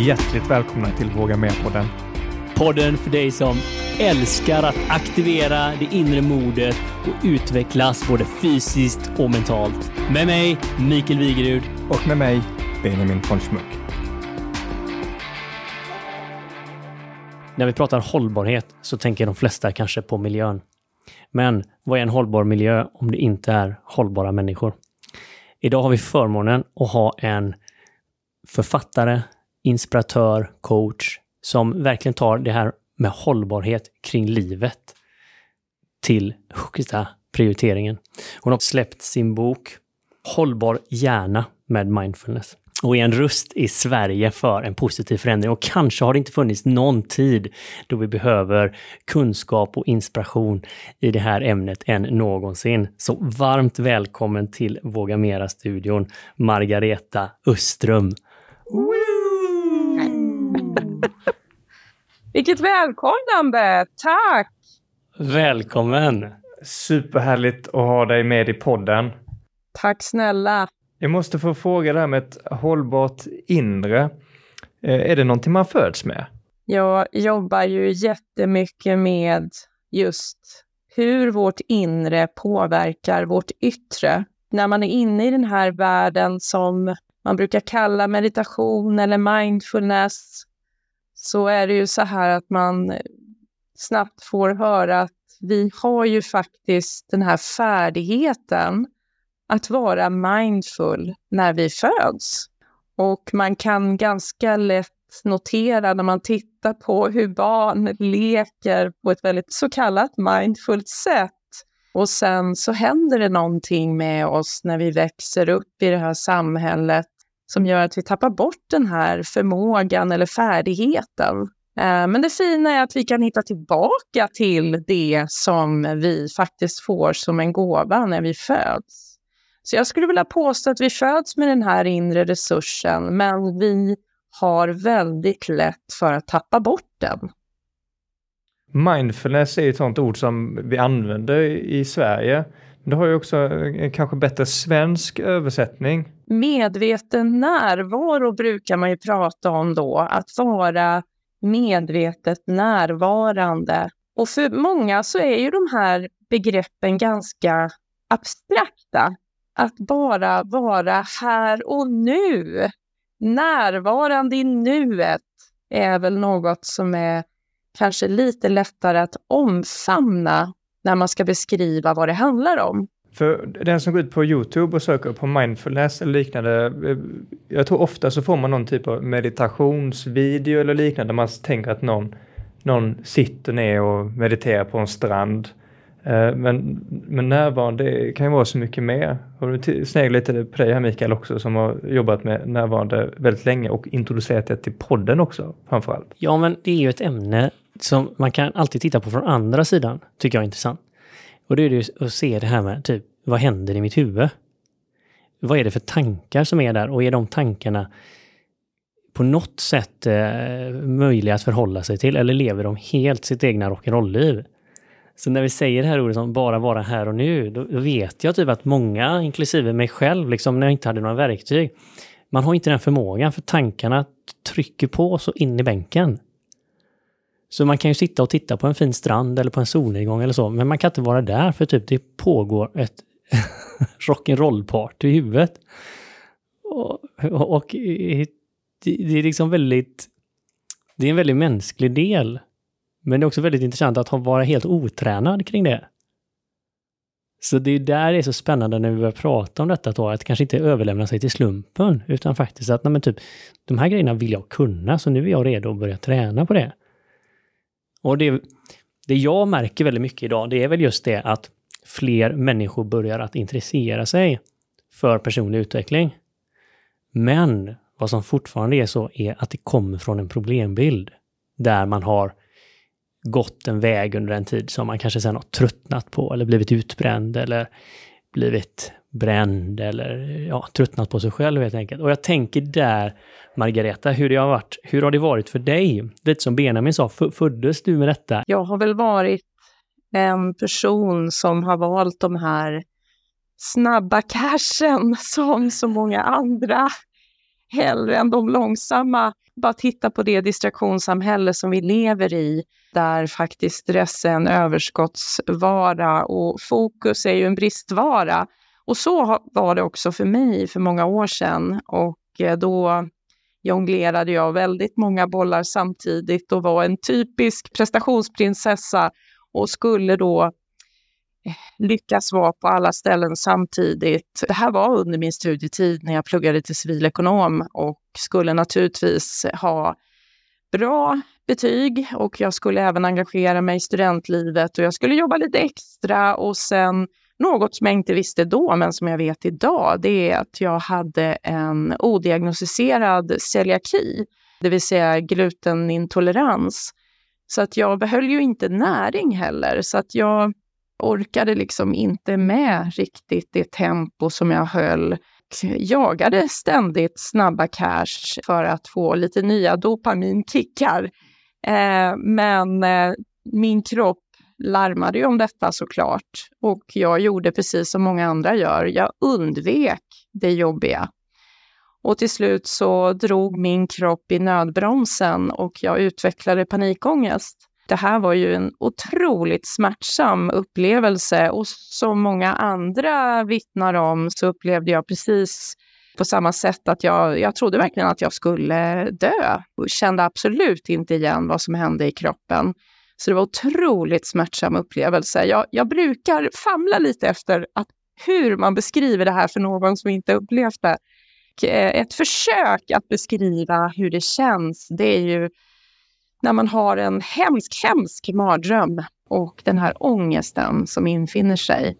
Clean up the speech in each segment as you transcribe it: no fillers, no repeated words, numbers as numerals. Hjärtligt välkomna till Våga Mera Podden. Podden för dig som älskar att aktivera det inre modet och utvecklas både fysiskt och mentalt. Med mig, Mikael Wigerud. Och med mig, Benjamin Fonschmuck. När vi pratar hållbarhet så tänker de flesta kanske på miljön. Men vad är en hållbar miljö om det inte är hållbara människor? Idag har vi förmånen att ha en författare, inspiratör, coach som verkligen tar det här med hållbarhet kring livet till högsta prioriteringen. Hon har släppt sin bok Hållbar hjärna med mindfulness. Och är en röst i Sverige för en positiv förändring. Och kanske har det inte funnits någon tid då vi behöver kunskap och inspiration i det här ämnet än någonsin. Så varmt välkommen till Våga Mera-studion, Margaretha Öström. Vilket välkomnande! Tack! Välkommen! Superhärligt att ha dig med i podden. Tack snälla! Jag måste få fråga det här med ett hållbart inre. Är det någonting man föds med? Jag jobbar ju jättemycket med just hur vårt inre påverkar vårt yttre. När man är inne i den här världen som man brukar kalla meditation eller mindfulness, så är det ju så här att man snabbt får höra att vi har ju faktiskt den här färdigheten att vara mindful när vi föds. Och man kan ganska lätt notera när man tittar på hur barn leker på ett väldigt så kallat mindfullt sätt. Och sen så händer det någonting med oss när vi växer upp i det här samhället som gör att vi tappar bort den här förmågan eller färdigheten. Men det fina är att vi kan hitta tillbaka till det som vi faktiskt får som en gåva när vi föds. Så jag skulle vilja påstå att vi föds med den här inre resursen, men vi har väldigt lätt för att tappa bort den. Mindfulness är ett sånt ord som vi använder i Sverige. Det har ju också en kanske bättre svensk översättning. Medveten närvaro brukar man ju prata om då. Att vara medvetet närvarande. Och för många så är ju de här begreppen ganska abstrakta. Att bara vara här och nu, närvarande i nuet, är väl något som är kanske lite lättare att omfamna när man ska beskriva vad det handlar om. För den som går ut på YouTube och söker på mindfulness eller liknande, jag tror ofta så får man någon typ av meditationsvideo eller liknande där man tänker att någon sitter ner och mediterar på en strand. Men närvarande kan ju vara så mycket mer. Har du sneglat lite på dig här, Mikael, också, som har jobbat med närvarande väldigt länge och introducerat det till podden också framförallt? Ja, men det är ju ett ämne som man kan alltid titta på från andra sidan, tycker jag är intressant. Och det är ju att se det här med typ, vad händer i mitt huvud? Vad är det för tankar som är där? Och är de tankarna på något sätt möjliga att förhålla sig till? Eller lever de helt sitt egna rock'n'roll-liv? Så när vi säger det här ordet som bara vara här och nu, då vet jag typ att många, inklusive mig själv, liksom, när jag inte hade några verktyg, man har inte den förmågan, för tankarna trycker på så in i bänken. Så man kan ju sitta och titta på en fin strand eller på en solnedgång eller så, men man kan inte vara där, för typ det pågår ett rock'n'roll-party i huvudet. Och det är liksom väldigt, det är en väldigt mänsklig del. Men det är också väldigt intressant att vara helt otränad kring det. Så det är där det är så spännande när vi börjar prata om detta då, att kanske inte överlämna sig till slumpen, utan faktiskt att nej, men typ, de här grejerna vill jag kunna, så nu är jag redo att börja träna på det. Och det jag märker väldigt mycket idag, det är väl just det att fler människor börjar att intressera sig för personlig utveckling. Men vad som fortfarande är så är att det kommer från en problembild där man har gått en väg under en tid som man kanske sedan har tröttnat på, eller blivit utbränd eller blivit bränd, eller ja, tröttnat på sig själv helt enkelt. Och jag tänker där, Margaretha, hur har det varit för dig? Lite som Benjamin sa, föddes du med detta? Jag har väl varit en person som har valt de här snabba cashen som så många andra hellre än de långsamma. Bara titta på det distraktionssamhälle som vi lever i, där faktiskt stress är en överskottsvara och fokus är ju en bristvara. Och så var det också för mig för många år sedan, och då jonglerade jag väldigt många bollar samtidigt och var en typisk prestationsprinsessa och skulle då lyckas vara på alla ställen samtidigt. Det här var under min studietid när jag pluggade till civilekonom och skulle naturligtvis ha bra betyg, och jag skulle även engagera mig i studentlivet och jag skulle jobba lite extra. Och sen något som jag inte visste då men som jag vet idag, det är att jag hade en odiagnostiserad celiaki, det vill säga glutenintolerans. Så att jag behöll ju inte näring heller, så att jag orkade liksom inte med riktigt det tempo som jag höll. Jagade ständigt snabba cash för att få lite nya dopaminkickar. Men min kropp larmade ju om detta såklart. Och jag gjorde precis som många andra gör. Jag undvek det jobbiga. Och till slut så drog min kropp i nödbromsen och jag utvecklade panikångest. Det här var ju en otroligt smärtsam upplevelse, och som många andra vittnar om så upplevde jag precis på samma sätt att jag trodde verkligen att jag skulle dö. Och kände absolut inte igen vad som hände i kroppen. Så det var en otroligt smärtsam upplevelse. Jag brukar famla lite efter att hur man beskriver det här för någon som inte upplevt det. Ett försök att beskriva hur det känns, det är ju när man har en hemsk mardröm och den här ångesten som infinner sig.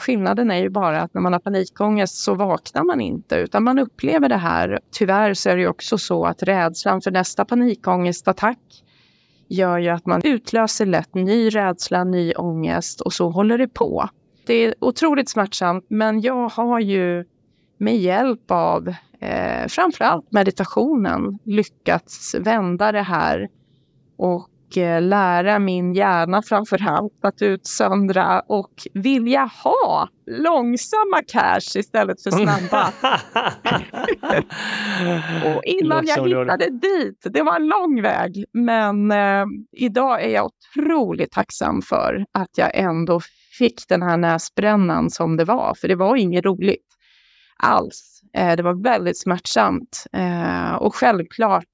Skillnaden är ju bara att när man har panikångest så vaknar man inte, utan man upplever det här. Tyvärr så är det ju också så att rädslan för nästa panikångestattack gör ju att man utlöser lätt ny rädsla, ny ångest, och så håller det på. Det är otroligt smärtsamt, men jag har ju med hjälp av framförallt meditationen lyckats vända det här och lära min hjärna framförallt att utsöndra och vilja ha långsamma cash istället för snabba. Och innan jag hittade dit, det var en lång väg, men idag är jag otroligt tacksam för att jag ändå fick den här näsbrännan som det var, för det var inget roligt alls. Det var väldigt smärtsamt, och självklart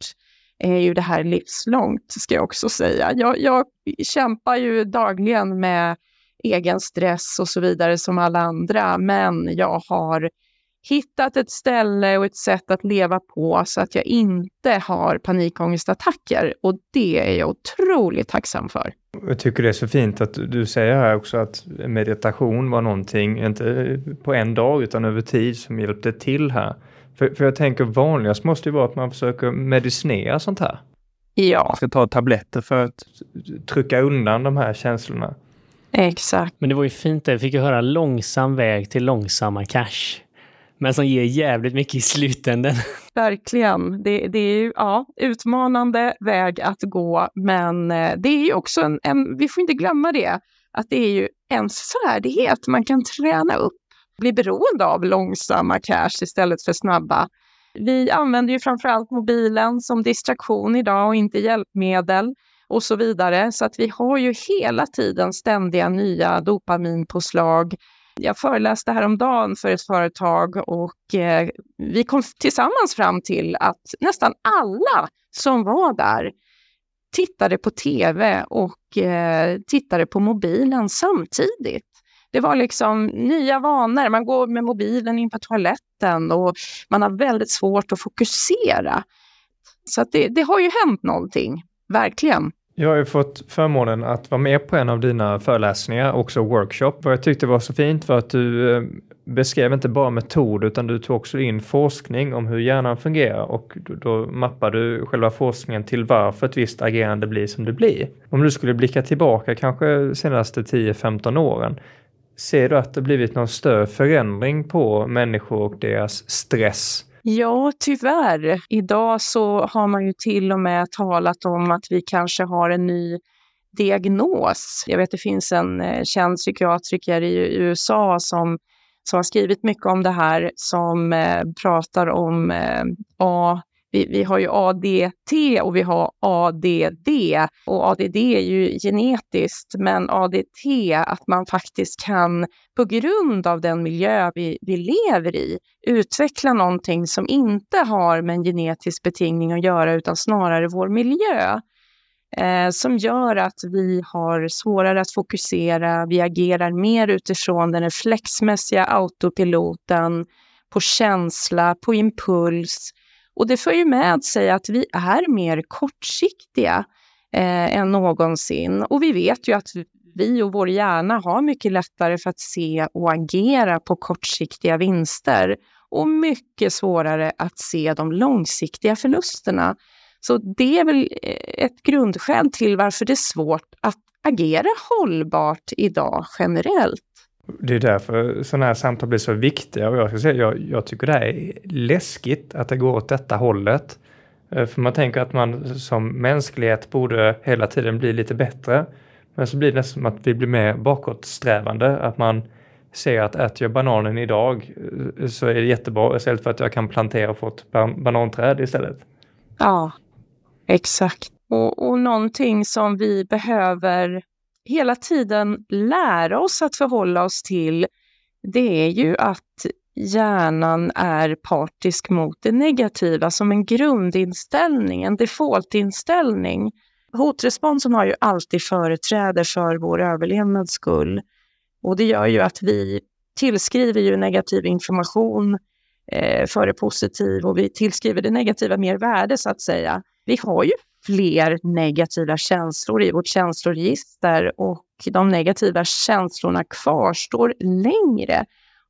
är ju det här livslångt, ska jag också säga. Jag kämpar ju dagligen med egen stress och så vidare som alla andra, men jag har hittat ett ställe och ett sätt att leva på så att jag inte har panikångestattacker, och det är jag otroligt tacksam för. Jag tycker det är så fint att du säger här också att meditation var någonting, inte på en dag utan över tid, som hjälpte till här. För jag tänker vanligast måste ju vara att man försöker medicinera sånt här. Ja. Man ska ta tabletter för att trycka undan de här känslorna. Exakt. Men det var ju fint det, jag fick ju höra långsam väg till långsamma cash. Men som ger jävligt mycket i slutänden. Verkligen. Det är ju utmanande väg att gå. Men det är ju också vi får inte glömma det. Att det är ju en färdighet man kan träna upp. Bli beroende av långsamma cash istället för snabba. Vi använder ju framförallt mobilen som distraktion idag och inte hjälpmedel och så vidare. Så att vi har ju hela tiden ständiga nya dopaminpåslag. Jag föreläste häromdagen för ett företag och vi kom tillsammans fram till att nästan alla som var där tittade på tv och tittade på mobilen samtidigt. Det var liksom nya vanor. Man går med mobilen in på toaletten och man har väldigt svårt att fokusera. Så att det har ju hänt någonting, verkligen. Jag har ju fått förmånen att vara med på en av dina föreläsningar, också workshop. Och jag tyckte det var så fint för att du beskrev inte bara metod utan du tog också in forskning om hur hjärnan fungerar. Och då mappar du själva forskningen till varför ett visst agerande blir som det blir. Om du skulle blicka tillbaka kanske senaste 10-15 åren. Ser du att det blivit någon större förändring på människor och deras stress? Ja, tyvärr. Idag så har man ju till och med talat om att vi kanske har en ny diagnos. Jag vet att det finns en känd psykiatriker i USA som som har skrivit mycket om det här, som pratar om vi har ju ADT och vi har ADD, och ADD är ju genetiskt, men ADT att man faktiskt kan på grund av den miljö vi lever i utveckla någonting som inte har med en genetisk betingning att göra utan snarare vår miljö. Som gör att vi har svårare att fokusera, vi agerar mer utifrån den reflexmässiga autopiloten, på känsla, på impuls. Och det får ju med sig att vi är mer kortsiktiga än någonsin. Och vi vet ju att vi och vår hjärna har mycket lättare för att se och agera på kortsiktiga vinster. Och mycket svårare att se de långsiktiga förlusterna. Så det är väl ett grundskäl till varför det är svårt att agera hållbart idag generellt. Det är därför sådana här samtal blir så viktiga, och jag ska säga, jag tycker det är läskigt att det går åt detta hållet. För man tänker att man som mänsklighet borde hela tiden bli lite bättre. Men så blir det nästan att vi blir mer bakåtsträvande. Att man ser att äter jag bananen idag så är det jättebra, istället för att jag kan plantera och få ett bananträd istället. Ja, exakt. Och någonting som vi behöver hela tiden lära oss att förhålla oss till, det är ju att hjärnan är partisk mot det negativa som en grundinställning, en defaultinställning. Hotresponsen har ju alltid företräde för vår överlevnads skull, och det gör ju att vi tillskriver ju negativ information före positiv, och vi tillskriver det negativa mer värde så att säga. Vi har ju fler negativa känslor i vårt känsloregister, och de negativa känslorna kvarstår längre.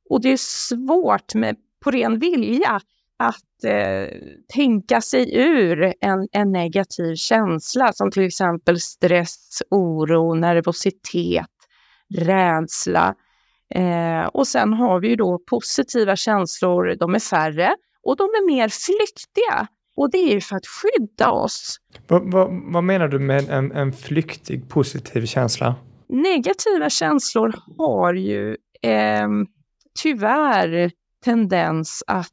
Och det är svårt på ren vilja att tänka sig ur en negativ känsla som till exempel stress, oro, nervositet, rädsla. Och sen har vi ju då positiva känslor, de är färre och de är mer flyktiga. Och det är ju för att skydda oss. Vad menar du med en flyktig positiv känsla? Negativa känslor har ju tyvärr tendens att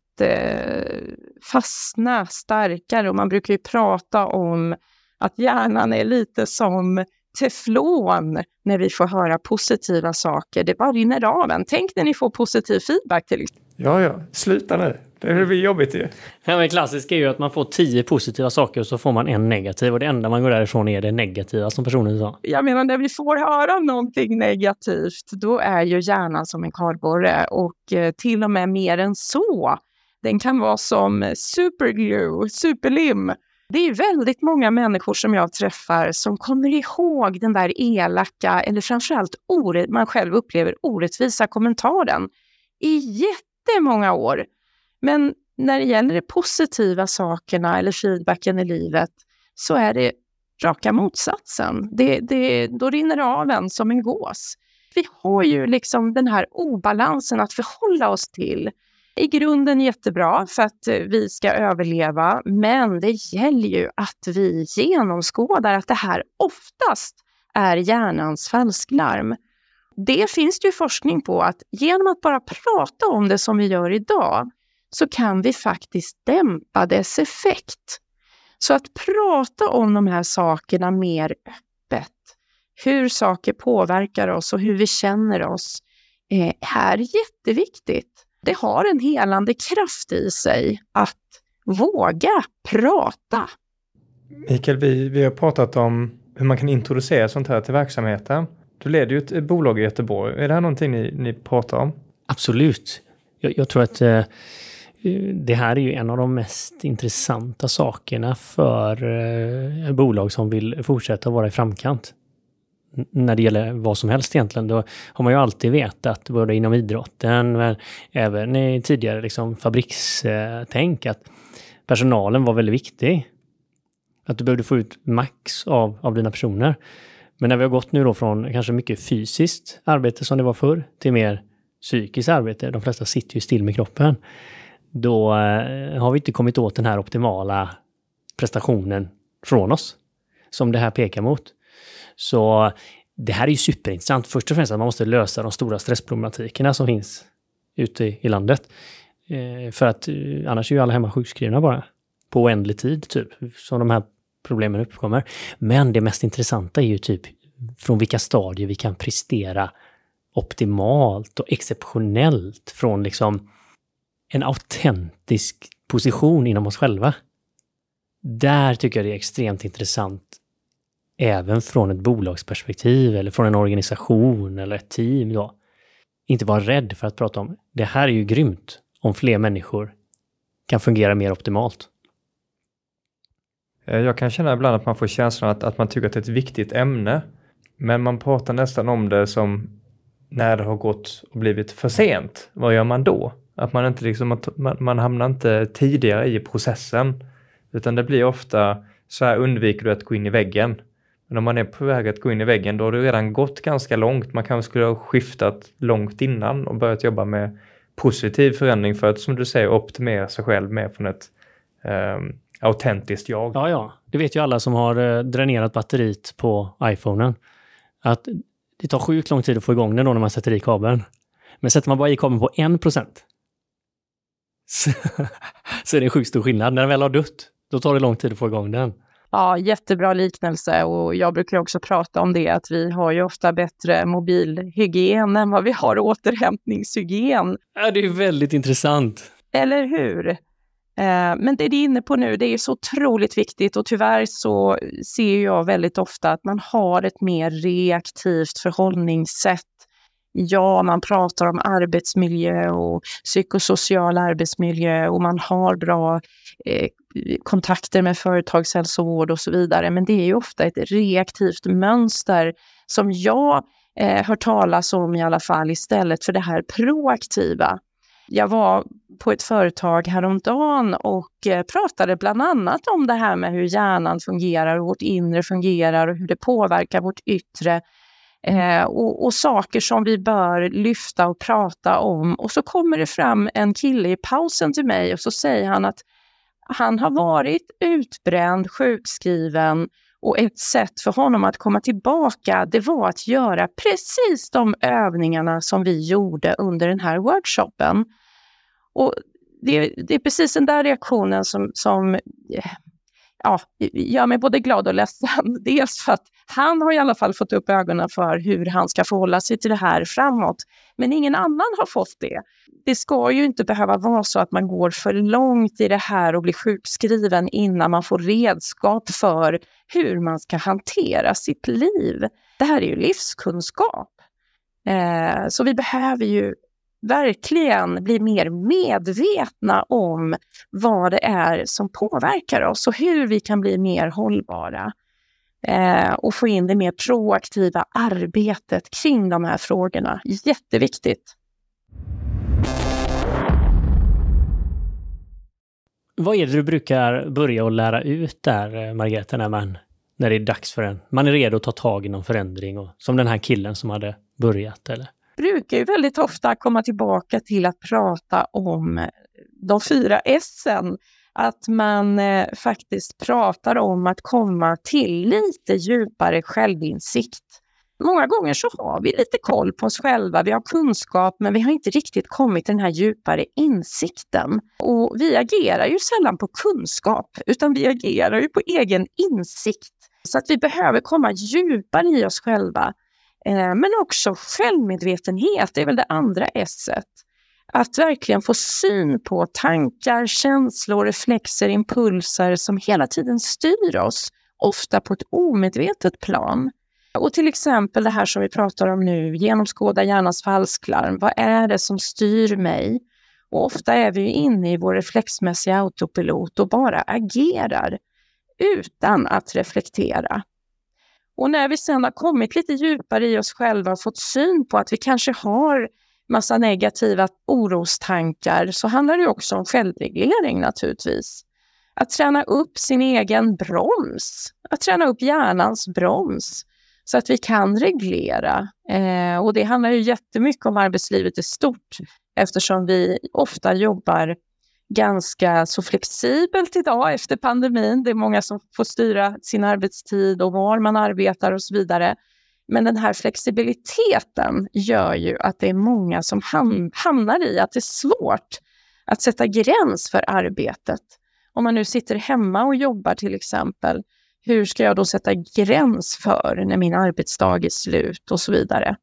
fastna starkare. Och man brukar ju prata om att hjärnan är lite som teflon när vi får höra positiva saker. Det bara rinner av en. Tänk när ni får positiv feedback till. Ja, sluta nu. Det blir jobbigt ju. Ja, men klassiskt är ju att man får 10 positiva saker och så får man en negativ. Och det enda man går därifrån är det negativa som personen sa. Jag menar, när vi får höra någonting negativt, då är ju hjärnan som en kardborre. Och till och med mer än så. Den kan vara som superglue, superlim. Det är väldigt många människor som jag träffar som kommer ihåg den där elaka, eller framförallt man själv upplever orättvisa kommentaren i jättemånga år. Men när det gäller de positiva sakerna eller feedbacken i livet så är det raka motsatsen. Då rinner det av en som en gås. Vi har ju liksom den här obalansen att förhålla oss till. I grunden jättebra för att vi ska överleva, men det gäller ju att vi genomskådar att det här oftast är hjärnans falsklarm. Det finns det ju forskning på, att genom att bara prata om det som vi gör idag så kan vi faktiskt dämpa dess effekt. Så att prata om de här sakerna mer öppet, hur saker påverkar oss och hur vi känner oss, är jätteviktigt. Det har en helande kraft i sig att våga prata. Mikael, vi har pratat om hur man kan introducera sånt här till verksamheten. Du leder ju ett bolag i Göteborg. Är det här någonting ni pratar om? Absolut. Jag tror att det här är ju en av de mest intressanta sakerna för bolag som vill fortsätta vara i framkant. När det gäller vad som helst egentligen, då har man ju alltid vetat, både inom idrotten men även i tidigare liksom fabrikstänk, att personalen var väldigt viktig. Att du behövde få ut max av dina personer. Men när vi har gått nu då från kanske mycket fysiskt arbete som det var förr till mer psykiskt arbete, de flesta sitter ju still med kroppen, då har vi inte kommit åt den här optimala prestationen från oss som det här pekar mot. Så det här är ju superintressant. Först och främst att man måste lösa de stora stressproblematikerna som finns ute i landet. För att annars är ju alla hemma sjukskrivna bara. På oändlig tid typ. Som de här problemen uppkommer. Men det mest intressanta är ju typ från vilka stadier vi kan prestera optimalt och exceptionellt från liksom en autentisk position inom oss själva. Där tycker jag det är extremt intressant även från ett bolagsperspektiv eller från en organisation eller ett team då. Inte vara rädd för att prata om det här är ju grymt om fler människor kan fungera mer optimalt. Jag kan känna ibland att man får känslan att man tycker att det är ett viktigt ämne, men man pratar nästan om det som när det har gått och blivit för sent. Vad gör man då? Att man inte liksom man hamnar inte tidigare i processen, utan det blir ofta så här, undviker du att gå in i väggen. Men om man är på väg att gå in i väggen, då har du redan gått ganska långt. Man kanske skulle ha skiftat långt innan och börjat jobba med positiv förändring för att, som du säger, optimera sig själv med från ett autentiskt jag. Ja. Det vet ju alla som har dränerat batteriet på iPhonen. Att det tar sjukt lång tid att få igång den då när man sätter i kabeln. Men sätter man bara i kabeln på 1% så är det en sjukt stor skillnad. När den väl har dött, då tar det lång tid att få igång den. Ja, jättebra liknelse, och jag brukar också prata om det att vi har ju ofta bättre mobilhygien än vad vi har återhämtningshygien. Ja, det är väldigt intressant. Eller hur? Men det du är inne på nu, det är så otroligt viktigt, och tyvärr så ser jag väldigt ofta att man har ett mer reaktivt förhållningssätt. Ja, man pratar om arbetsmiljö och psykosocial arbetsmiljö och man har bra kontakter med företagshälsovård och så vidare. Men det är ju ofta ett reaktivt mönster som jag hör talas om i alla fall, istället för det här proaktiva. Jag var på ett företag häromdagen och pratade bland annat om det här med hur hjärnan fungerar och vårt inre fungerar och hur det påverkar vårt yttre. Och saker som vi bör lyfta och prata om. Och så kommer det fram en kille i pausen till mig och så säger han att han har varit utbränd, sjukskriven, och ett sätt för honom att komma tillbaka, det var att göra precis de övningarna som vi gjorde under den här workshopen. Och det är precis den där reaktionen som gör mig både glad och ledsen. Dels för att han har i alla fall fått upp ögonen för hur han ska förhålla sig till det här framåt. Men ingen annan har fått det. Det ska ju inte behöva vara så att man går för långt i det här och blir sjukskriven innan man får redskap för hur man ska hantera sitt liv. Det här är ju livskunskap. Så vi behöver ju verkligen bli mer medvetna om vad det är som påverkar oss och hur vi kan bli mer hållbara och få in det mer proaktiva arbetet kring de här frågorna. Jätteviktigt. Vad är det du brukar börja och lära ut där, Margaretha, när det är dags för en? Man är redo att ta tag i någon förändring, och som den här killen som hade börjat, eller? Brukar ju väldigt ofta komma tillbaka till att prata om de 4 S:en. Att man faktiskt pratar om att komma till lite djupare självinsikt. Många gånger så har vi lite koll på oss själva, vi har kunskap, men vi har inte riktigt kommit till den här djupare insikten. Och vi agerar ju sällan på kunskap, utan vi agerar ju på egen insikt. Så att vi behöver komma djupare i oss själva. Men också självmedvetenhet, det är väl det andra S-et. Att verkligen få syn på tankar, känslor, reflexer, impulser som hela tiden styr oss. Ofta på ett omedvetet plan. Och till exempel det här som vi pratar om nu, genomskåda hjärnans falsklarm. Vad är det som styr mig? Och ofta är vi ju inne i vår reflexmässiga autopilot och bara agerar utan att reflektera. Och när vi sedan har kommit lite djupare i oss själva och fått syn på att vi kanske har massa negativa orostankar, så handlar det också om självreglering naturligtvis. Att träna upp sin egen broms, att träna upp hjärnans broms så att vi kan reglera. Och det handlar ju jättemycket om arbetslivet i stort, eftersom vi ofta jobbar ganska så flexibelt idag efter pandemin. Det är många som får styra sin arbetstid och var man arbetar och så vidare. Men den här flexibiliteten gör ju att det är många som hamnar i att det är svårt att sätta gräns för arbetet. Om man nu sitter hemma och jobbar till exempel, hur ska jag då sätta gräns för när min arbetsdag är slut och så vidare.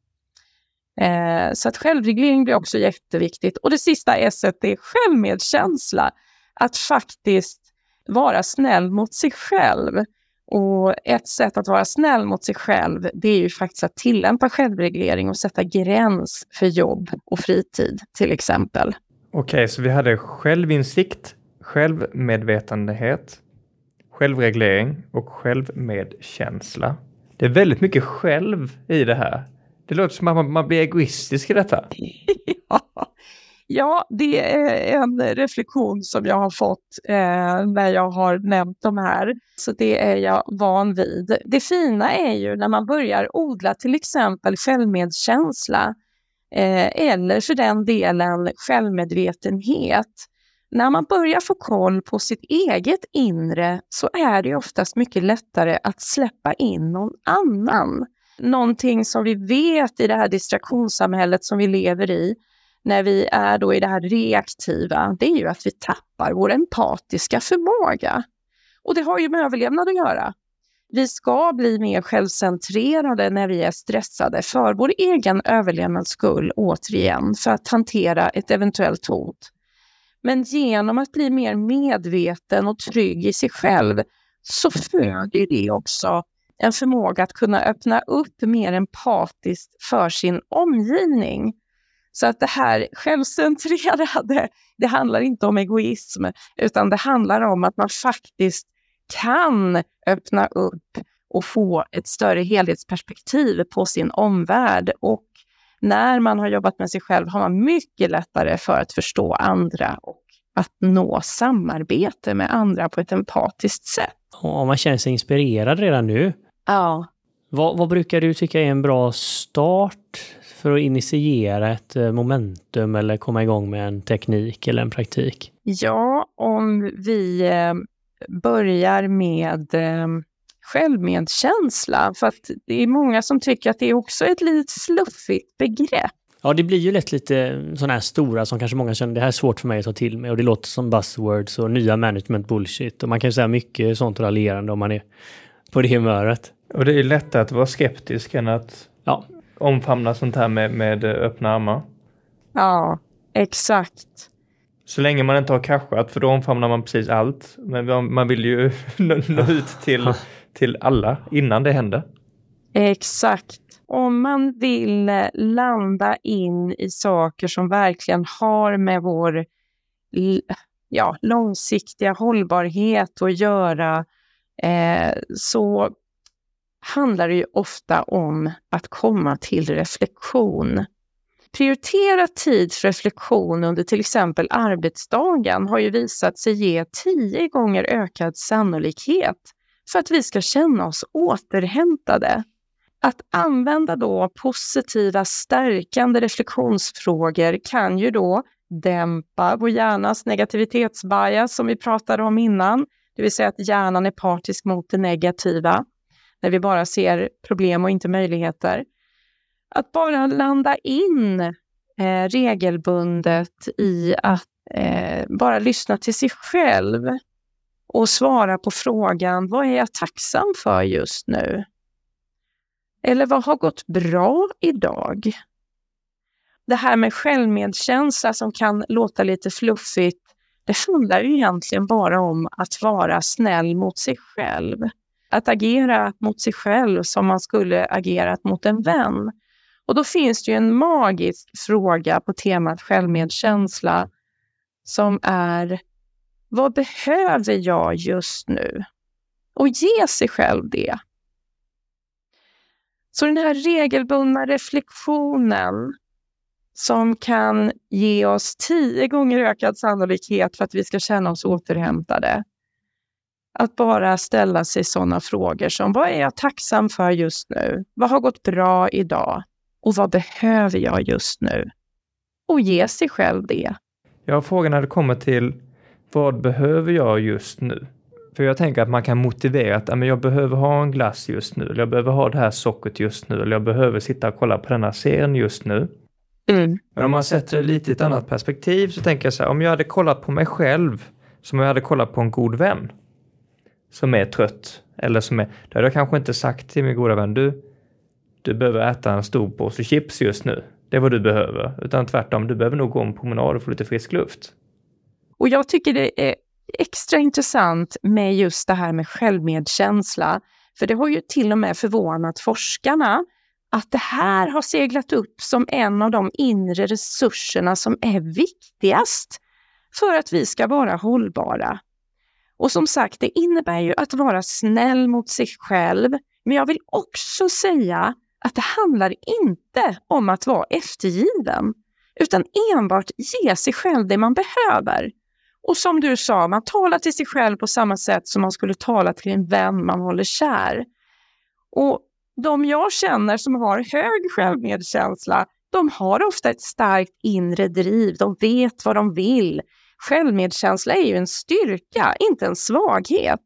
Så att självreglering blir också jätteviktigt. Och det sista S-et är självmedkänsla. Att faktiskt vara snäll mot sig själv. Och ett sätt att vara snäll mot sig själv, det är ju faktiskt att tillämpa självreglering och sätta gräns för jobb och fritid till exempel. Okej, så vi hade självinsikt, självmedvetenhet, självreglering och självmedkänsla. Det är väldigt mycket själv i det här. Det låter som att man blir egoistisk i detta. Ja, det är en reflektion som jag har fått när jag har nämnt de här. Så det är jag van vid. Det fina är ju när man börjar odla till exempel självmedkänsla eller för den delen självmedvetenhet. När man börjar få koll på sitt eget inre så är det oftast mycket lättare att släppa in någon annan. Någonting som vi vet i det här distraktionssamhället som vi lever i, när vi är då i det här reaktiva, det är ju att vi tappar vår empatiska förmåga. Och det har ju med överlevnad att göra. Vi ska bli mer självcentrerade när vi är stressade för vår egen överlevnads skull återigen, för att hantera ett eventuellt hot. Men genom att bli mer medveten och trygg i sig själv så föder det också en förmåga att kunna öppna upp mer empatiskt för sin omgivning. Så att det här självcentrerade, det handlar inte om egoism, utan det handlar om att man faktiskt kan öppna upp och få ett större helhetsperspektiv på sin omvärld. Och när man har jobbat med sig själv har man mycket lättare för att förstå andra och att nå samarbete med andra på ett empatiskt sätt. Ja, man känner sig inspirerad redan nu. Ja. Vad brukar du tycka är en bra start för att initiera ett momentum eller komma igång med en teknik eller en praktik? Ja, om vi börjar med självmedkänsla, för att det är många som tycker att det är också ett lite sluffigt begrepp. Ja, det blir ju lätt lite sådana här stora som kanske många känner, det här är svårt för mig att ta till mig, och det låter som buzzwords och nya management bullshit, och man kan ju säga mycket sånt raljerande om man är på det humöret. Och det är ju lättare att vara skeptisk än att omfamna sånt här med öppna armar. Ja, exakt. Så länge man inte har kaschat, för då omfamnar man precis allt. Men man vill ju nå ut till alla innan det händer. Exakt. Om man vill landa in i saker som verkligen har med vår långsiktiga hållbarhet att göra, så handlar det ju ofta om att komma till reflektion. Prioritera tid för reflektion under till exempel arbetsdagen har ju visat sig ge 10 gånger ökad sannolikhet för att vi ska känna oss återhämtade. Att använda då positiva, stärkande reflektionsfrågor kan ju då dämpa vår hjärnas negativitetsbias som vi pratade om innan. Det vill säga att hjärnan är partisk mot det negativa, när vi bara ser problem och inte möjligheter. Att bara landa in regelbundet i att bara lyssna till sig själv och svara på frågan, vad är jag tacksam för just nu? Eller vad har gått bra idag? Det här med självmedkänsla som kan låta lite fluffigt, det handlar ju egentligen bara om att vara snäll mot sig själv. Att agera mot sig själv som man skulle agera mot en vän. Och då finns det ju en magisk fråga på temat självmedkänsla som är, vad behöver jag just nu? Och ge sig själv det. Så den här regelbundna reflektionen som kan ge oss 10 gånger ökad sannolikhet för att vi ska känna oss återhämtade. Att bara ställa sig sådana frågor som, vad är jag tacksam för just nu? Vad har gått bra idag? Och vad behöver jag just nu? Och ge sig själv det. Ja, frågan hade kommit till, vad behöver jag just nu? För jag tänker att man kan motivera att jag behöver ha en glass just nu. Eller jag behöver ha det här sockret just nu. Eller jag behöver sitta och kolla på den här serien just nu. Mm. Men om man sätter det lite i ett annat perspektiv så tänker jag så här. Om jag hade kollat på mig själv som jag hade kollat på en god vän. Som är trött. Eller som är... Då hade jag kanske inte sagt till min goda vän. Du behöver äta en stor påse chips just nu. Det är vad du behöver. Utan tvärtom, du behöver nog gå en promenad och få lite frisk luft. Och jag tycker det är extra intressant med just det här med självmedkänsla. För det har ju till och med förvånat forskarna att det här har seglat upp som en av de inre resurserna som är viktigast för att vi ska vara hållbara. Och som sagt, det innebär ju att vara snäll mot sig själv. Men jag vill också säga att det handlar inte om att vara eftergiven. Utan enbart ge sig själv det man behöver. Och som du sa, man talar till sig själv på samma sätt som man skulle tala till en vän man håller kär. Och de jag känner som har hög självmedkänsla, de har ofta ett starkt inre driv. De vet vad de vill. Självmedkänsla är ju en styrka, inte en svaghet.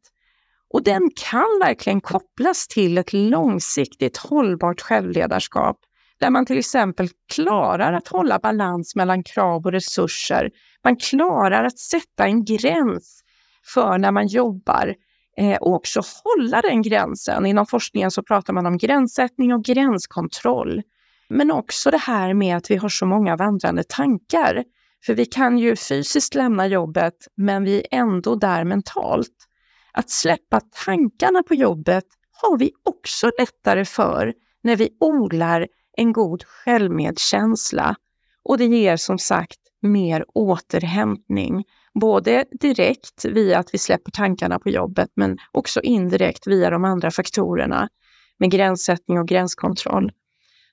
Och den kan verkligen kopplas till ett långsiktigt hållbart självledarskap. Där man till exempel klarar att hålla balans mellan krav och resurser. Man klarar att sätta en gräns för när man jobbar. Och också hålla den gränsen. Inom forskningen så pratar man om gränssättning och gränskontroll. Men också det här med att vi har så många vandrande tankar. För vi kan ju fysiskt lämna jobbet, men vi är ändå där mentalt. Att släppa tankarna på jobbet har vi också lättare för när vi odlar en god självmedkänsla. Och det ger som sagt mer återhämtning. Både direkt via att vi släpper tankarna på jobbet, men också indirekt via de andra faktorerna med gränssättning och gränskontroll.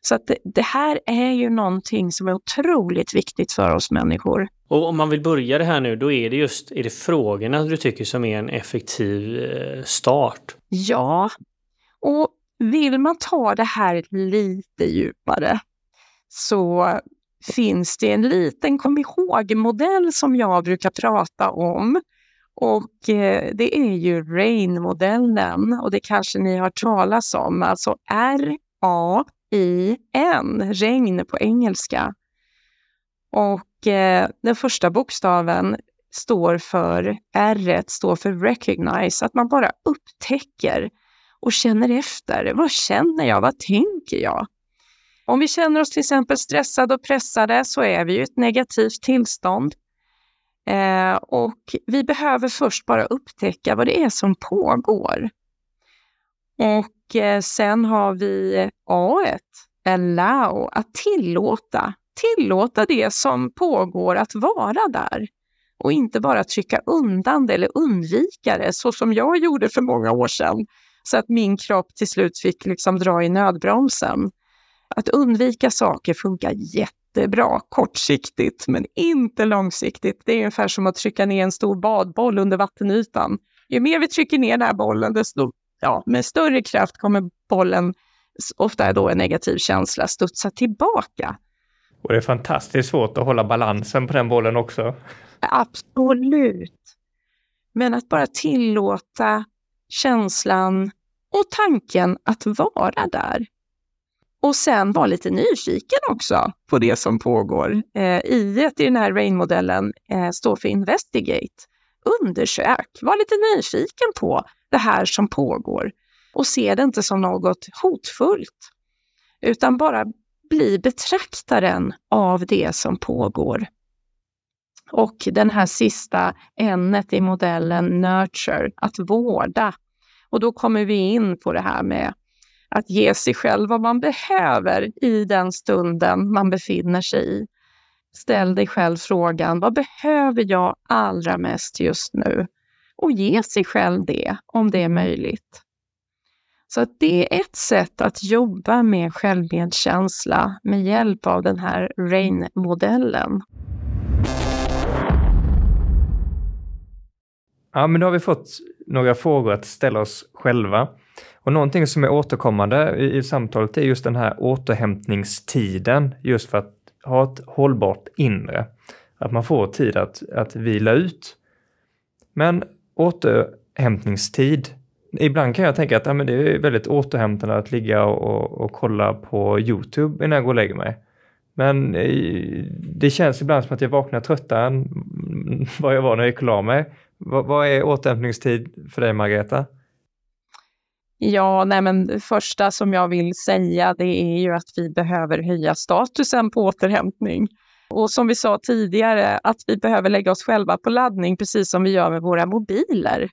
Så att det här är ju någonting som är otroligt viktigt för oss människor. Och om man vill börja det här nu, då är det just är det frågorna du tycker som är en effektiv start? Ja, och vill man ta det här lite djupare så finns det en liten kom ihåg-modell som jag brukar prata om. Och det är ju RAIN-modellen och det kanske ni har talas om. Alltså RAIN, regn på engelska. Och den första bokstaven står för recognize. Att man bara upptäcker och känner efter. Vad känner jag? Vad tänker jag? Om vi känner oss till exempel stressade och pressade så är vi ju ett negativt tillstånd. Och vi behöver först bara upptäcka vad det är som pågår. Och sen har vi A1, allow, att tillåta. Tillåta det som pågår att vara där. Och inte bara trycka undan det eller undvika det så som jag gjorde för många år sedan. Så att min kropp till slut fick liksom dra i nödbromsen. Att undvika saker funkar jättebra kortsiktigt men inte långsiktigt. Det är ungefär som att trycka ner en stor badboll under vattenytan. Ju mer vi trycker ner den här bollen desto med större kraft kommer bollen, ofta då en negativ känsla, studsa tillbaka. Och det är fantastiskt svårt att hålla balansen på den bollen också. Absolut. Men att bara tillåta känslan och tanken att vara där. Och sen vara lite nyfiken också på det som pågår. I den här RAIN-modellen står för investigate. Undersök, var lite nyfiken på det här som pågår. Och se det inte som något hotfullt. Utan bara bli betraktaren av det som pågår. Och den här sista ämnet i modellen, nurture, att vårda. Och då kommer vi in på det här med att ge sig själv vad man behöver i den stunden man befinner sig i. Ställ dig själv frågan, vad behöver jag allra mest just nu? Och ge sig själv det, om det är möjligt. Så att det är ett sätt att jobba med självmedkänsla med hjälp av den här RAIN-modellen. Ja, men då har vi fått några frågor att ställa oss själva. Och någonting som är återkommande i samtalet är just den här återhämtningstiden. Just för att ha ett hållbart inre. Att man får tid att vila ut. Men åter återhämtningstid. Ibland kan jag tänka att ja, men det är väldigt återhämtande att ligga och kolla på YouTube innan jag går och lägger mig. Men det känns ibland som att jag vaknar tröttare än vad jag var när jag gick och la mig. Vad är återhämtningstid för dig, Margaretha? Ja, nej men det första som jag vill säga det är ju att vi behöver höja statusen på återhämtning. Och som vi sa tidigare, att vi behöver lägga oss själva på laddning precis som vi gör med våra mobiler.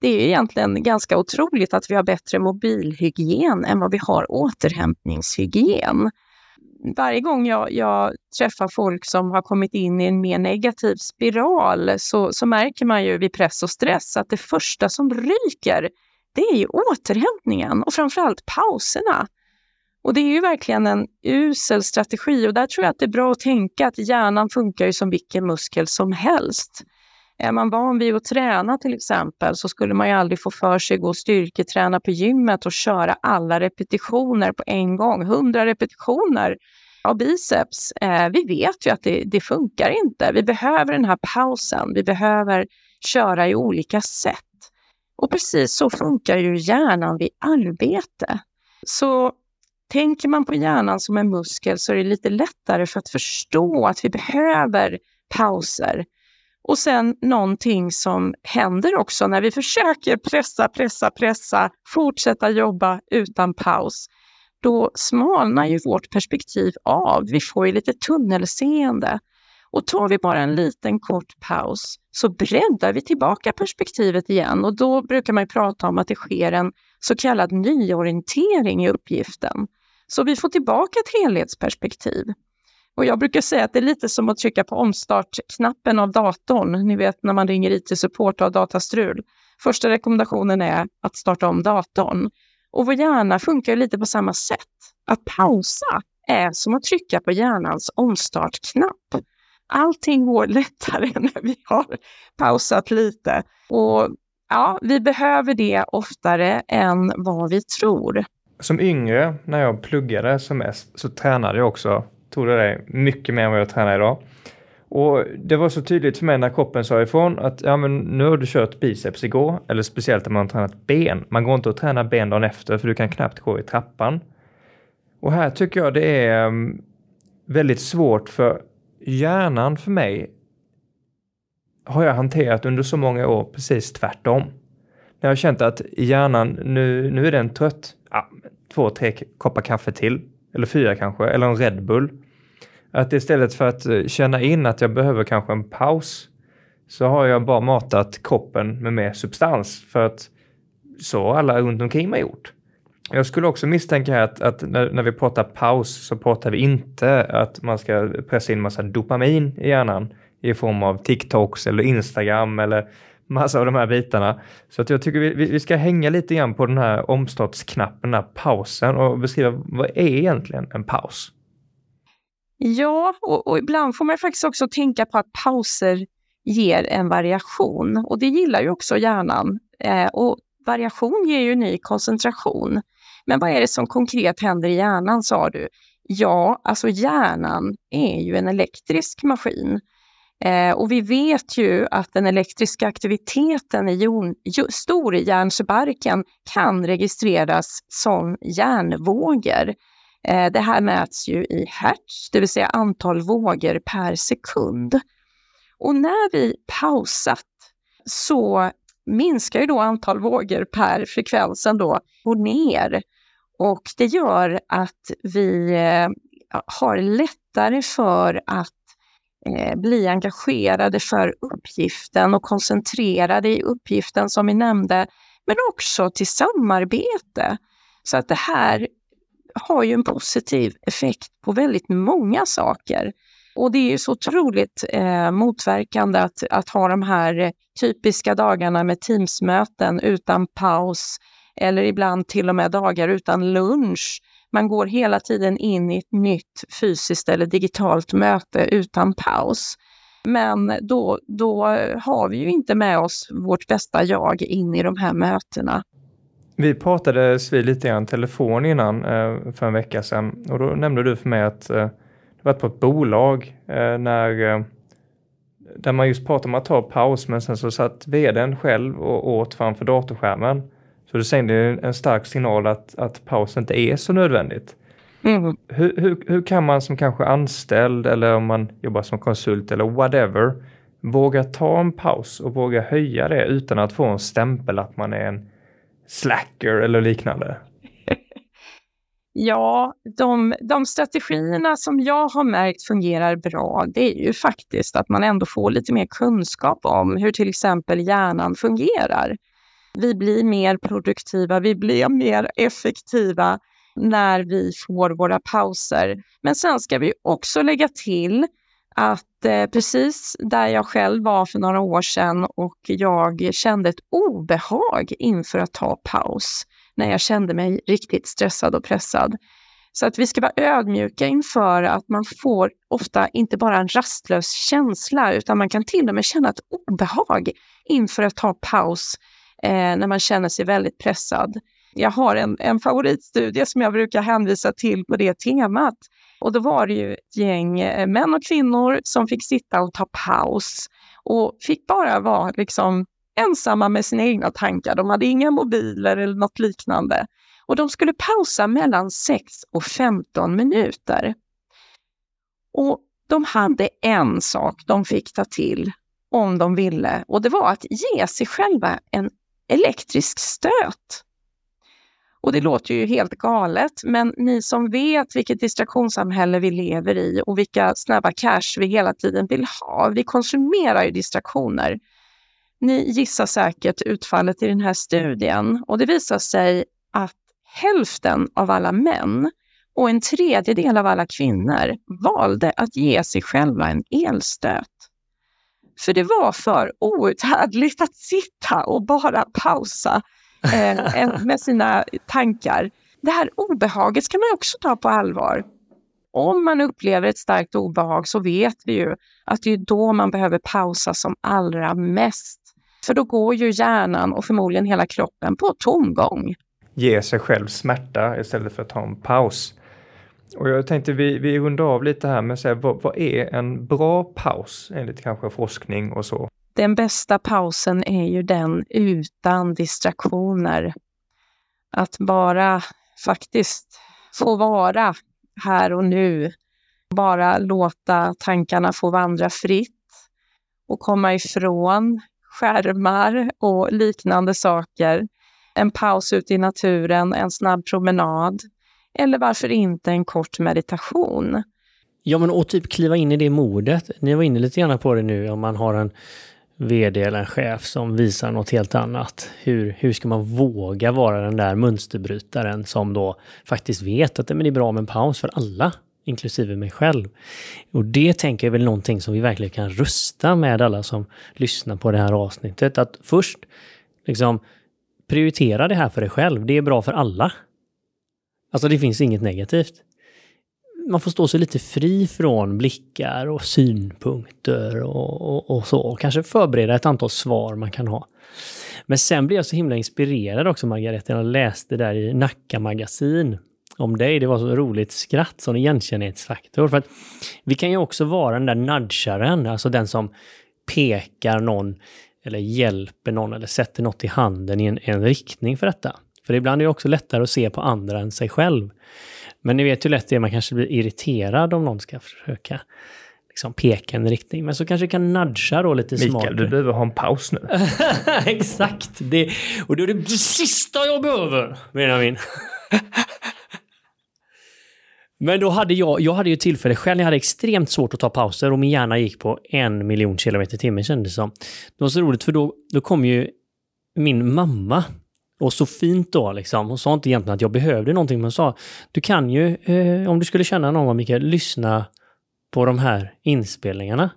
Det är egentligen ganska otroligt att vi har bättre mobilhygien än vad vi har återhämtningshygien. Varje gång jag träffar folk som har kommit in i en mer negativ spiral så märker man ju vid press och stress att det första som ryker det är ju återhämtningen och framförallt pauserna. Och det är ju verkligen en usel strategi och där tror jag att det är bra att tänka att hjärnan funkar ju som vilken muskel som helst. Är man van vid att träna till exempel så skulle man ju aldrig få för sig gå styrketräna på gymmet och köra alla repetitioner på en gång. 100 repetitioner av biceps. Vi vet ju att det funkar inte. Vi behöver den här pausen. Vi behöver köra i olika sätt. Och precis så funkar ju hjärnan vid arbete. Så tänker man på hjärnan som en muskel så är det lite lättare för att förstå att vi behöver pauser. Och sen någonting som händer också när vi försöker pressa, fortsätta jobba utan paus. Då smalnar ju vårt perspektiv av, vi får ju lite tunnelseende. Och tar vi bara en liten kort paus så breddar vi tillbaka perspektivet igen. Och då brukar man ju prata om att det sker en så kallad nyorientering i uppgiften. Så vi får tillbaka ett helhetsperspektiv. Och jag brukar säga att det är lite som att trycka på omstartknappen av datorn. Ni vet när man ringer IT-support av datastrul. Första rekommendationen är att starta om datorn. Och vår hjärna funkar lite på samma sätt. Att pausa är som att trycka på hjärnans omstartknapp. Allting går lättare när vi har pausat lite. Och ja, vi behöver det oftare än vad vi tror. Som yngre, när jag pluggade som mest, så tränade jag också. Tog det dig mycket mer än vad jag tränar idag. Och det var så tydligt för mig när kroppen sa ifrån att ja, men nu har du kört biceps igår. Eller speciellt när man har tränat ben. Man går inte att träna ben dagen efter för du kan knappt gå i trappan. Och här tycker jag det är väldigt svårt för hjärnan för mig har jag hanterat under så många år precis tvärtom. När jag har känt att hjärnan, nu är den trött. Ja, 2-3 koppar kaffe till. Eller 4 kanske, eller en Red Bull. Att istället för att känna in att jag behöver kanske en paus så har jag bara matat kroppen med mer substans för att så alla runt omkring mig gjort. Jag skulle också misstänka att när vi pratar paus så pratar vi inte att man ska pressa in massa dopamin i hjärnan i form av TikToks eller Instagram eller massa av de här bitarna. Så att jag tycker vi ska hänga lite grann på den här omstartsknappen, den här pausen och beskriva vad är egentligen en paus? Ja, och ibland får man faktiskt också tänka på att pauser ger en variation. Och det gillar ju också hjärnan. Och variation ger ju ny koncentration. Men vad är det som konkret händer i hjärnan, sa du? Ja, alltså hjärnan är ju en elektrisk maskin. Och vi vet ju att den elektriska aktiviteten i stor i hjärnbarken kan registreras som hjärnvågor. Det här mäts ju i hertz, det vill säga antal vågor per sekund. Och när vi pausat så minskar ju då antal vågor per frekvensen då går ner. Och det gör att vi har lättare för att bli engagerade för uppgiften och koncentrerade i uppgiften som vi nämnde, men också till samarbete. Så att det här har ju en positiv effekt på väldigt många saker. Och det är ju så otroligt motverkande att ha de här typiska dagarna med teamsmöten utan paus eller ibland till och med dagar utan lunch. Man går hela tiden in i ett nytt fysiskt eller digitalt möte utan paus. Men då har vi ju inte med oss vårt bästa jag in i de här mötena. Vi pratade lite grann telefon innan för en vecka sedan. Och då nämnde du för mig att du var på ett bolag när där man just pratade om att ta paus, men sen så satt vdn själv och åt framför datorskärmen. Så det sände en stark signal att paus inte är så nödvändigt. Mm. Hur kan man som kanske anställd eller om man jobbar som konsult eller whatever våga ta en paus och våga höja det utan att få en stämpel att man är en slacker eller liknande? Ja, de strategierna som jag har märkt fungerar bra, det är ju faktiskt att man ändå får lite mer kunskap om hur till exempel hjärnan fungerar. Vi blir mer produktiva, vi blir mer effektiva när vi får våra pauser. Men sen ska vi också lägga till att precis där jag själv var för några år sedan och jag kände ett obehag inför att ta paus. När jag kände mig riktigt stressad och pressad. Så att vi ska vara ödmjuka inför att man får ofta inte bara en rastlös känsla. Utan man kan till och med känna ett obehag inför att ta paus när man känner sig väldigt pressad. Jag har en favoritstudie som jag brukar hänvisa till på det temat. Och då var det ju ett gäng män och kvinnor som fick sitta och ta paus. Och fick bara vara liksom ensamma med sina egna tankar. De hade inga mobiler eller något liknande. Och de skulle pausa mellan 6 och 15 minuter. Och de hade en sak de fick ta till om de ville. Och det var att ge sig själva en elektrisk stöt. Och det låter ju helt galet, men ni som vet vilket distraktionssamhälle vi lever i och vilka snabba cash vi hela tiden vill ha. Vi konsumerar ju distraktioner. Ni gissar säkert utfallet i den här studien. Och det visar sig att hälften av alla män och en tredjedel av alla kvinnor valde att ge sig själva en elstöt. För det var för outhärdligt att sitta och bara pausa med sina tankar. Det här obehaget ska man också ta på allvar. Om man upplever ett starkt obehag så vet vi ju att det är då man behöver pausa som allra mest. För då går ju hjärnan och förmodligen hela kroppen på tomgång. Ge sig själv smärta istället för att ta en paus. Och jag tänkte vi rundar av lite här med att säga vad är en bra paus enligt kanske forskning och så? Den bästa pausen är ju den utan distraktioner. Att bara faktiskt få vara här och nu. Bara låta tankarna få vandra fritt och komma ifrån skärmar och liknande saker. En paus ute i naturen, en snabb promenad eller varför inte en kort meditation. Ja, men och typ kliva in i det modet. Ni var inne lite grann på det nu om man har en vd eller en chef som visar något helt annat. Hur ska man våga vara den där mönsterbrytaren som då faktiskt vet att det är bra med en paus för alla, inklusive mig själv. Och det tänker jag väl någonting som vi verkligen kan rusta med alla som lyssnar på det här avsnittet. Att först liksom prioritera det här för dig själv. Det är bra för alla. Alltså det finns inget negativt. Man får stå sig lite fri från blickar och synpunkter och så. Och kanske förbereda ett antal svar man kan ha. Men sen blev jag så himla inspirerad också, Margaretha. Jag läste där i Nacka magasin om dig. Det var så roligt skratt, sån igenkännhetsfaktor. För att vi kan ju också vara den där nudgaren. Alltså den som pekar någon eller hjälper någon eller sätter något i handen i en riktning för detta. För ibland är det också lättare att se på andra än sig själv. Men ni vet hur lätt det är. Man kanske blir irriterad om någon ska försöka liksom peka en riktning. Men så kanske kan nudga då lite smartare. Mikael, du behöver ha en paus nu. Exakt. Och det är det sista jag behöver, Benjamin. Men då hade jag hade ju tillfälle själv. Jag hade extremt svårt att ta pauser. Och min hjärna gick på 1 miljon kilometer i timmen, kändes som. Det var så roligt för då kom ju min mamma. Och så fint då liksom. Hon sa inte egentligen att jag behövde någonting. Men hon sa, du kan ju, om du skulle känna någon, Mikael, lyssna på de här inspelningarna.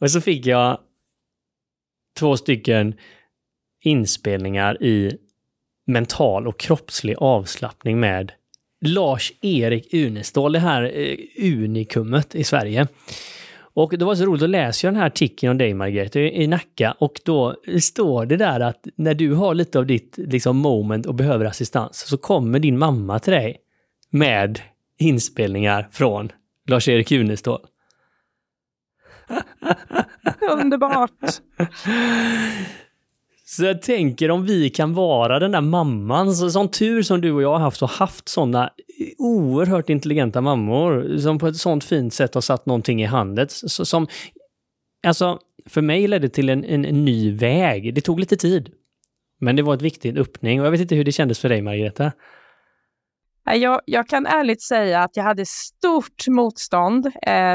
Och så fick jag 2 stycken inspelningar i mental och kroppslig avslappning med Lars-Erik Unestål. Det här unikummet i Sverige. Och det var så roligt att läsa den här artikeln om dig, Margaretha, i Nacka. Och då står det där att när du har lite av ditt liksom, moment och behöver assistans så kommer din mamma till dig med inspelningar från Lars-Erik Unestål. Underbart. Så jag tänker om vi kan vara den där mamman, sån tur som du och jag har haft och haft sådana oerhört intelligenta mammor som på ett sånt fint sätt har satt någonting i handen. Så, som, alltså, för mig ledde till en ny väg. Det tog lite tid, men det var ett viktigt öppning. Och jag vet inte hur det kändes för dig, Margaretha. Jag kan ärligt säga att jag hade stort motstånd,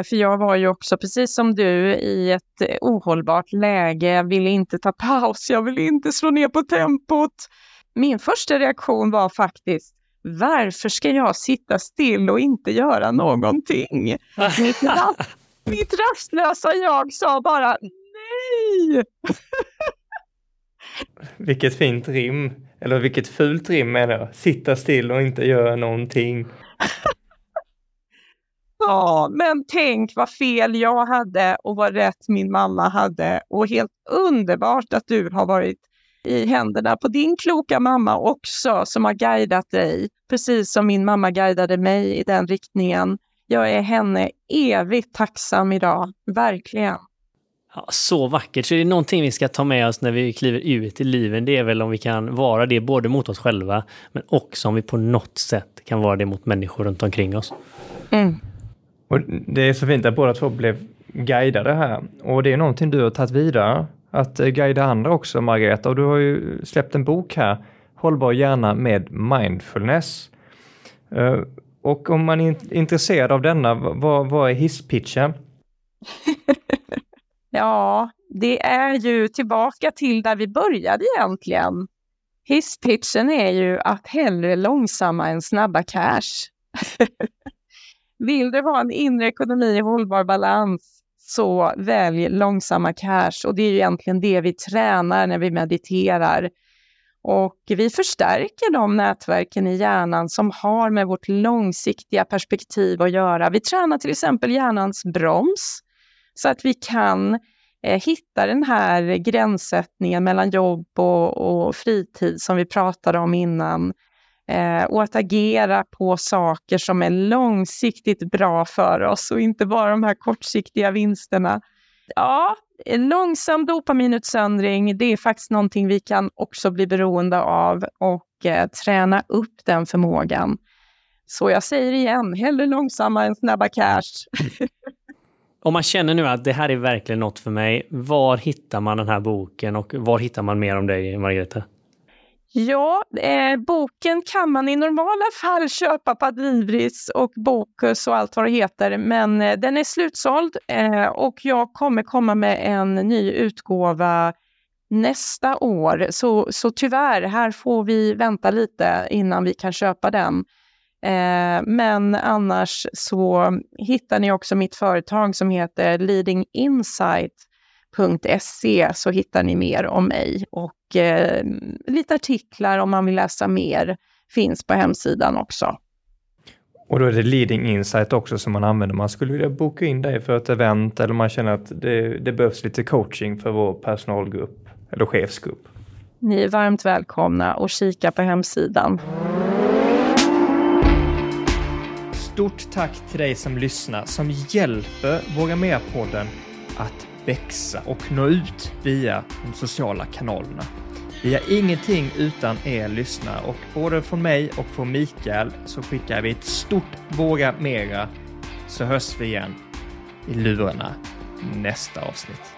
för jag var ju också precis som du i ett ohållbart läge. Jag ville inte ta paus, jag ville inte slå ner på tempot. Min första reaktion var faktiskt, varför ska jag sitta still och inte göra någonting? Mitt rastlösa jag sa bara nej! Vilket fint rim. Eller vilket fult rim är det. Sitta still och inte göra någonting. Ja, men tänk vad fel jag hade och vad rätt min mamma hade. Och helt underbart att du har varit i händerna på din kloka mamma också, som har guidat dig. Precis som min mamma guidade mig i den riktningen. Jag är henne evigt tacksam idag. Verkligen. Ja, så vackert. Så det är någonting vi ska ta med oss när vi kliver ut i livet. Det är väl om vi kan vara det både mot oss själva, men också om vi på något sätt kan vara det mot människor runt omkring oss. Mm. Och det är så fint att båda två blev guidade här. Och det är någonting du har tagit vidare. Att guida andra också, Margaretha. Och du har ju släppt en bok här. Hållbar hjärna med mindfulness. Och om man är intresserad av denna, vad är hisspitchen? Ja, det är ju tillbaka till där vi började egentligen. Hisspitchen är ju att hellre långsamma än snabba cash. Vill du ha en inre ekonomi i hållbar balans, så välj långsamma cash. Och det är ju egentligen det vi tränar när vi mediterar. Och vi förstärker de nätverken i hjärnan som har med vårt långsiktiga perspektiv att göra. Vi tränar till exempel hjärnans broms. Så att vi kan hitta den här gränssättningen mellan jobb och fritid som vi pratade om innan. Och att agera på saker som är långsiktigt bra för oss och inte bara de här kortsiktiga vinsterna. Ja, långsam dopaminutsöndring, det är faktiskt någonting vi kan också bli beroende av och träna upp den förmågan. Så jag säger igen, hellre långsamma än snabba cash. Om man känner nu att det här är verkligen något för mig, var hittar man den här boken och var hittar man mer om dig, Margaretha? Ja, boken kan man i normala fall köpa på Adlibris och Bokus och allt vad det heter. Men den är slutsåld och jag kommer komma med en ny utgåva nästa år. Så tyvärr, här får vi vänta lite innan vi kan köpa den. Men annars så hittar ni också mitt företag som heter leadinginsight.se, så hittar ni mer om mig och lite artiklar om man vill läsa mer finns på hemsidan också. Och då är det Leading Insight också som man använder. Man skulle vilja boka in dig för ett event eller man känner att det behövs lite coaching för vår personalgrupp eller chefsgrupp. Ni är varmt välkomna och kika på hemsidan. Stort tack till dig som lyssnar, som hjälper Våga Mera-podden att växa och nå ut via de sociala kanalerna. Vi har ingenting utan er lyssnare och både från mig och från Mikael så skickar vi ett stort Våga Mera, så hörs vi igen i lurarna nästa avsnitt.